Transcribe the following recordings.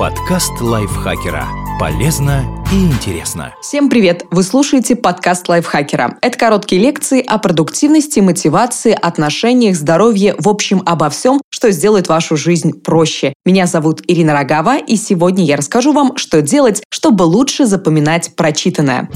Подкаст Лайфхакера. Полезно и интересно. Всем привет! Вы слушаете подкаст Лайфхакера. Это короткие лекции о продуктивности, мотивации, отношениях, здоровье, в общем, обо всем, что сделает вашу жизнь проще. Меня зовут Ирина Рогова, и сегодня я расскажу вам, что делать, чтобы лучше запоминать прочитанное.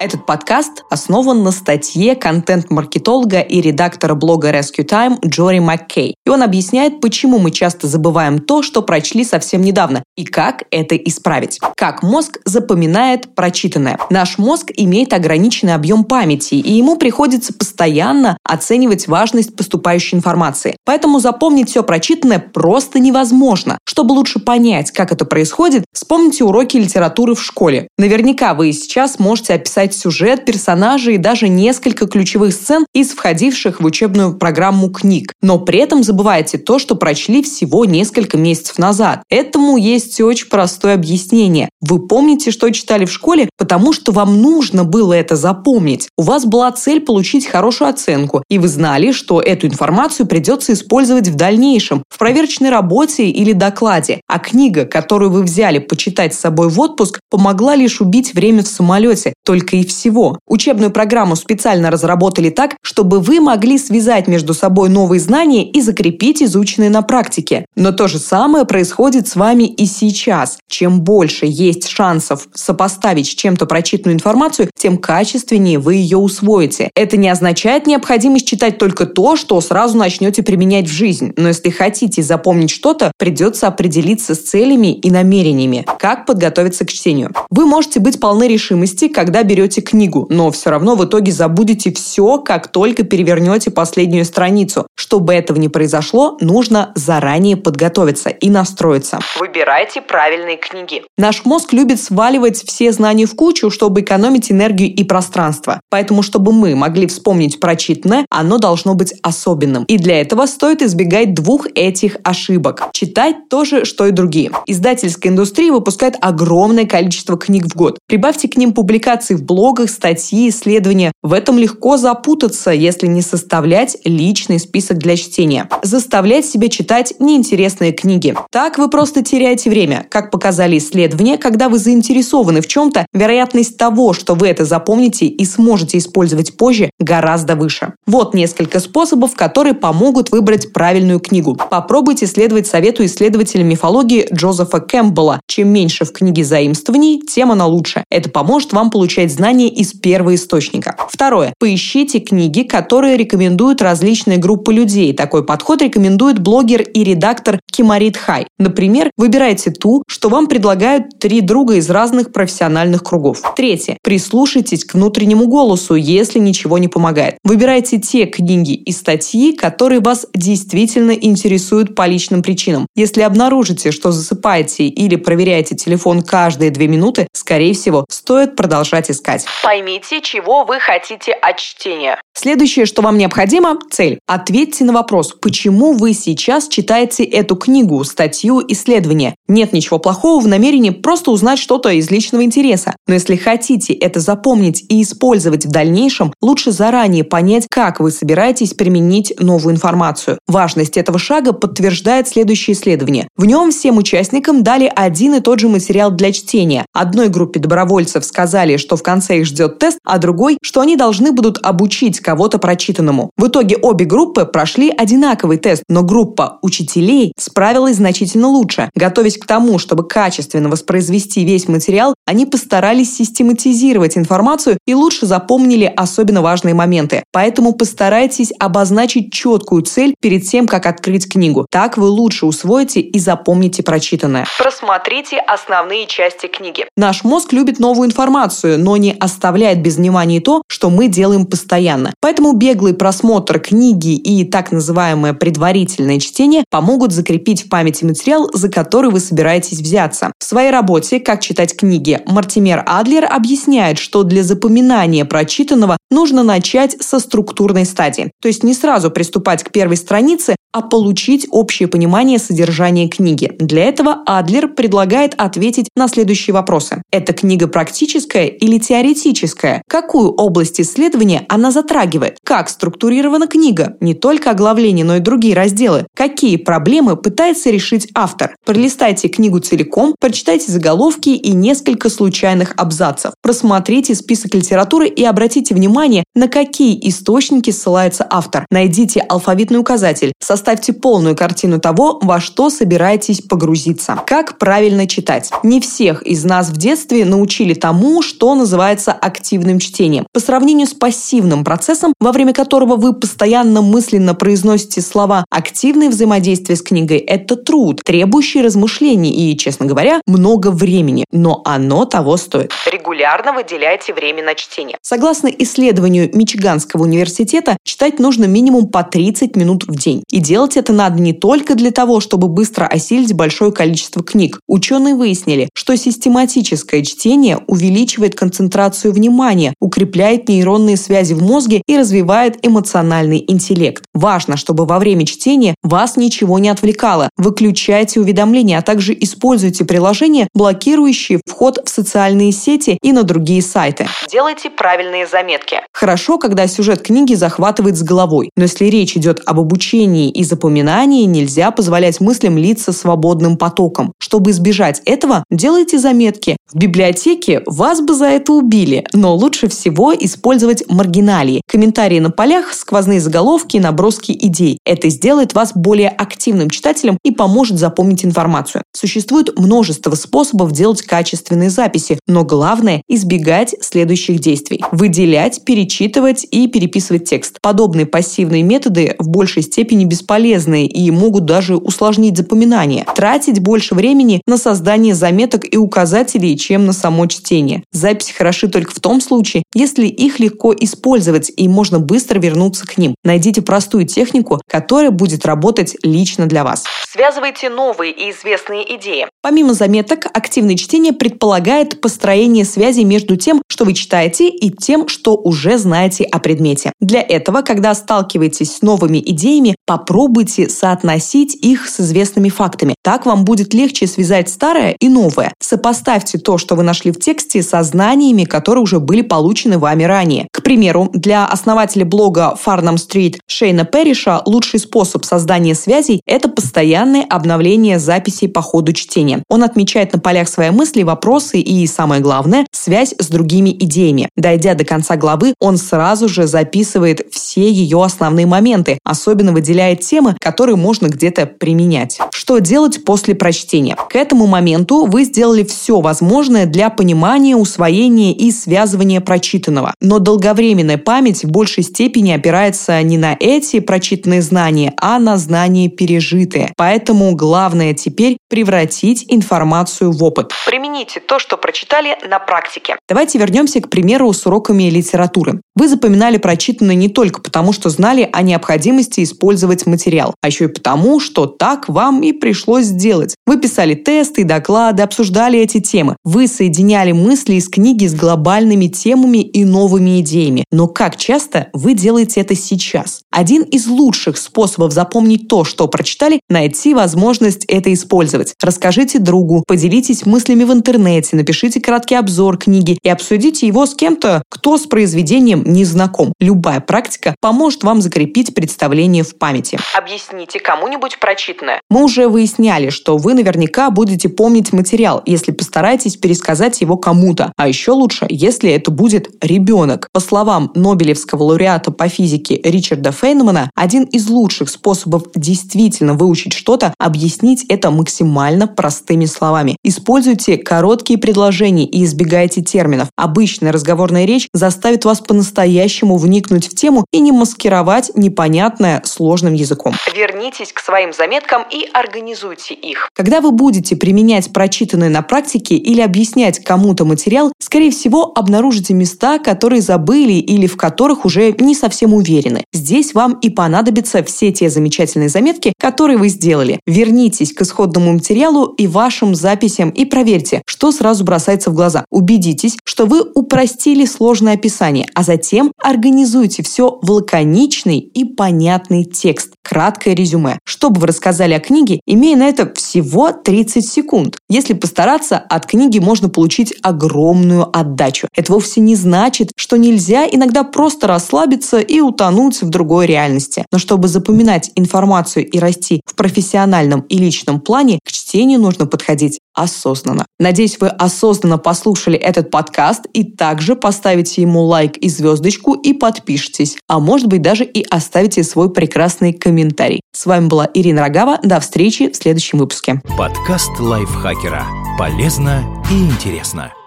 Этот подкаст основан на статье контент-маркетолога и редактора блога Rescue Time Джори Маккей. И он объясняет, почему мы часто забываем то, что прочли совсем недавно, и как это исправить. Как мозг запоминает прочитанное. Наш мозг имеет ограниченный объем памяти, и ему приходится постоянно оценивать важность поступающей информации. Поэтому запомнить все прочитанное просто невозможно. Чтобы лучше понять, как это происходит, вспомните уроки литературы в школе. Наверняка вы сейчас можете описать сюжет, персонажи и даже несколько ключевых сцен из входивших в учебную программу книг. Но при этом забывайте то, что прочли всего несколько месяцев назад. Этому есть очень простое объяснение. Вы помните, что читали в школе, потому что вам нужно было это запомнить. У вас была цель получить хорошую оценку, и вы знали, что эту информацию придется использовать в дальнейшем, в проверочной работе или докладе. А книга, которую вы взяли почитать с собой в отпуск, помогла лишь убить время в самолете, только и всего. Учебную программу специально разработали так, чтобы вы могли связать между собой новые знания и закрепить изученные на практике. Но то же самое происходит с вами и сейчас. Чем больше есть шансов сопоставить с чем-то прочитанную информацию, тем качественнее вы ее усвоите. Это не означает необходимость читать только то, что сразу начнете применять в жизнь. Но если хотите запомнить что-то, придется определиться с целями и намерениями. Как подготовиться к чтению? Вы можете быть полны решимости, когда берете книгу, но все равно в итоге забудете все, как только перевернете последнюю страницу. Чтобы этого не произошло, нужно заранее подготовиться и настроиться. Выбирайте правильные книги. Наш мозг любит сваливать все знания в кучу, чтобы экономить энергию и пространство. Поэтому, чтобы мы могли вспомнить прочитанное, оно должно быть особенным. И для этого стоит избегать двух этих ошибок. Читать то же, что и другие. Издательская индустрия выпускает огромное количество книг в год. Прибавьте к ним публикации в блогах, статьи, исследования. В этом легко запутаться, если не составлять личный список для чтения. Заставлять себя читать неинтересные книги. Так вы просто теряете время. Как показали исследования, когда вы заинтересованы в чем-то, вероятность того, что вы это запомните и сможете использовать позже, гораздо выше. Вот несколько способов, которые помогут выбрать правильную книгу. Попробуйте следовать совету исследователя мифологии Джозефа Кэмпбелла. Чем меньше в книге заимствований, тем она лучше. Это поможет вам получать знания из первоисточника. Второе. Поищите книги, которые рекомендуют различные группы людей. Такой подход рекомендует блогер и редактор Кимарит Хай. Например, выбирайте ту, что вам предлагают три друга из разных профессиональных кругов. Третье. Прислушайтесь к внутреннему голосу, если ничего не помогает. Выбирайте те книги и статьи, которые вас действительно интересуют по личным причинам. Если обнаружите, что засыпаете или проверяете телефон каждые 2 минуты, скорее всего, стоит продолжать искать. Поймите, чего вы хотите от чтения. Следующее, что вам необходимо – цель. Ответьте на вопрос, почему вы сейчас читаете эту книгу, статью, исследование. Нет ничего плохого в намерении просто узнать что-то из личного интереса. Но если хотите это запомнить и использовать в дальнейшем, лучше заранее понять, как вы собираетесь применить новую информацию. Важность этого шага подтверждает следующее исследование. В нем всем участникам дали один и тот же материал для чтения. Одной группе добровольцев сказали, что в конце их ждет тест, а другой, что они должны будут обучить кого-то прочитанному. В итоге обе группы прошли одинаковый тест, но группа учителей справилась значительно лучше. Готовясь к тому, чтобы качественно воспроизвести весь материал, они постарались систематизировать информацию и лучше запомнили особенно важные моменты. Поэтому постарайтесь обозначить четкую цель перед тем, как открыть книгу. Так вы лучше усвоите и запомните прочитанное. Просмотрите основные части книги. Наш мозг любит новую информацию, но не оставляет без внимания то, что мы делаем постоянно. Поэтому беглый просмотр книги и так называемое предварительное чтение помогут закрепить в памяти материал, за который вы собираетесь взяться. В своей работе «Как читать книги» Мартимер Адлер объясняет, что для запоминания прочитанного нужно начать со структурной стадии. То есть не сразу приступать к первой странице, а получить общее понимание содержания книги. Для этого Адлер предлагает ответить на следующие вопросы. Это книга практическая или теоретическая? Какую область исследования она затрагивает? Как структурирована книга? Не только оглавление, но и другие разделы. Какие проблемы пытается решить автор? Пролистайте книгу целиком, прочитайте заголовки и несколько случайных абзацев. Просмотрите список литературы и обратите внимание, на какие источники ссылается автор. Найдите алфавитный указатель. Составьте полную картину того, во что собираетесь погрузиться. Как правильно читать? Не всех из нас в детстве научили тому, что называется активным чтением. По сравнению с пассивным процессом, во время которого вы постоянно мысленно произносите слова, активное взаимодействие с книгой – это труд, требующий размышлений и, честно говоря, много времени. Но оно того стоит. Регулярно выделяйте время на чтение. Согласно исследованию Мичиганского университета, читать нужно минимум по 30 минут в день. И делать это надо не только для того, чтобы быстро осилить большое количество книг. Ученые выяснили, что систематическое чтение увеличивает концентрацию внимания, укрепляет нейронные связи в мозге и развивает эмоциональный интеллект. Важно, чтобы во время чтения вас ничего не отвлекало. Выключайте уведомления, а также используйте приложения, блокирующие вход в социальные сети и на другие сайты. Делайте правильные заметки. Хорошо, когда сюжет книги захватывает с головой, но если речь идет об обучении и запоминании, нельзя позволять мыслям литься свободным потоком. Чтобы избежать этого, делайте заметки. В библиотеке вас бы за это убили, но лучше всего использовать маргиналии, комментарии на полях, сквозные заголовки, наброски идей. Это сделает вас более активным читателем и поможет запомнить информацию. Существует множество способов делать качественные записи, но главное – избегать следующих действий. Выделять, перечитывать и переписывать текст. Подобные пассивные методы в большей степени бесполезные и могут даже усложнить запоминание. Тратить больше времени на создание заметок и указателей, чем на само чтение. Записи хороши только в том случае, если их легко использовать и можно быстро вернуться к ним. Найдите простую технику, которая будет работать лично для вас. Связывайте новые и известные идеи. Помимо заметок, активное чтение предполагает построение связи между тем, что вы читаете, и тем, что уже знаете о предмете. Для этого, когда сталкиваетесь с новыми идеями, попробуйте соотносить их с известными фактами. Так вам будет легче связать старое и новое. Сопоставьте то, что вы нашли в тексте, со знаниями, которые уже были получены вами ранее. К примеру, для основателя блога Фарнам Street Шейна Перриша лучший способ создания связей – это постоянное обновление записей по ходу чтения. Он отмечает на полях свои мысли, вопросы и, самое главное, связь с другими идеями. Дойдя до конца главы, он сразу же записывает все ее основные моменты, особенно выделяя темы, которые можно где-то применять. Что делать после прочтения? К этому моменту вы сделали все возможное для понимания, усвоения и связывания прочитанного. Но долговременная память в большей степени опирается не на эти прочитанные знания, а на знания пережитые. Поэтому главное теперь превратить информацию в опыт. Примените то, что прочитали, на практике. Давайте вернемся к примеру с уроками литературы. Вы запоминали прочитанное не только потому, что знали о необходимости использовать материал, а еще и потому, что так вам и пришлось сделать. Вы писали тесты, доклады, обсуждали эти темы. Вы соединяли мысли из книги с глобальными темами и новыми идеями. Но как часто вы делаете это сейчас? Один из лучших способов запомнить то, что прочитали, найти возможность это использовать. Расскажите другу, поделитесь мыслями в интернете, напишите краткий обзор книги и обсудите его с кем-то, кто с произведением не знаком. Любая практика поможет вам закрепить представление в памяти. Объясните кому-нибудь прочитанное. Мы уже выясняли, что вы наверняка будете помнить материал, если постараетесь пересказать его кому-то. А еще лучше, если это будет ребенок. По словам Нобелевского лауреата по физике Ричарда Фейнмана, один из лучших способов действительно выучить что-то – объяснить это максимально простыми словами. Используйте короткие предложения и избегайте терминов. Обычная разговорная речь заставит вас по-настоящему вникнуть в тему и не маскировать непонятное сложное языком. Вернитесь к своим заметкам и организуйте их. Когда вы будете применять прочитанное на практике или объяснять кому-то материал, скорее всего, обнаружите места, которые забыли или в которых уже не совсем уверены. Здесь вам и понадобятся все те замечательные заметки, которые вы сделали. сделали. Вернитесь к исходному материалу и вашим записям и проверьте, что сразу бросается в глаза. Убедитесь, что вы упростили сложное описание, а затем организуйте все в лаконичный и понятный текст. Краткое резюме. Чтобы вы рассказали о книге, имея на это всего 30 секунд. Если постараться, от книги можно получить огромную отдачу. Это вовсе не значит, что нельзя иногда просто расслабиться и утонуть в другой реальности. Но чтобы запоминать информацию и расти в профессиональном и личном плане, к чтению нужно подходить осознанно. Надеюсь, вы осознанно послушали этот подкаст и также поставите ему лайк и звездочку и подпишитесь, а может быть даже и оставите свой прекрасный комментарий. С вами была Ирина Рогова. До встречи в следующем выпуске. Подкаст Лайфхакера. Полезно и интересно.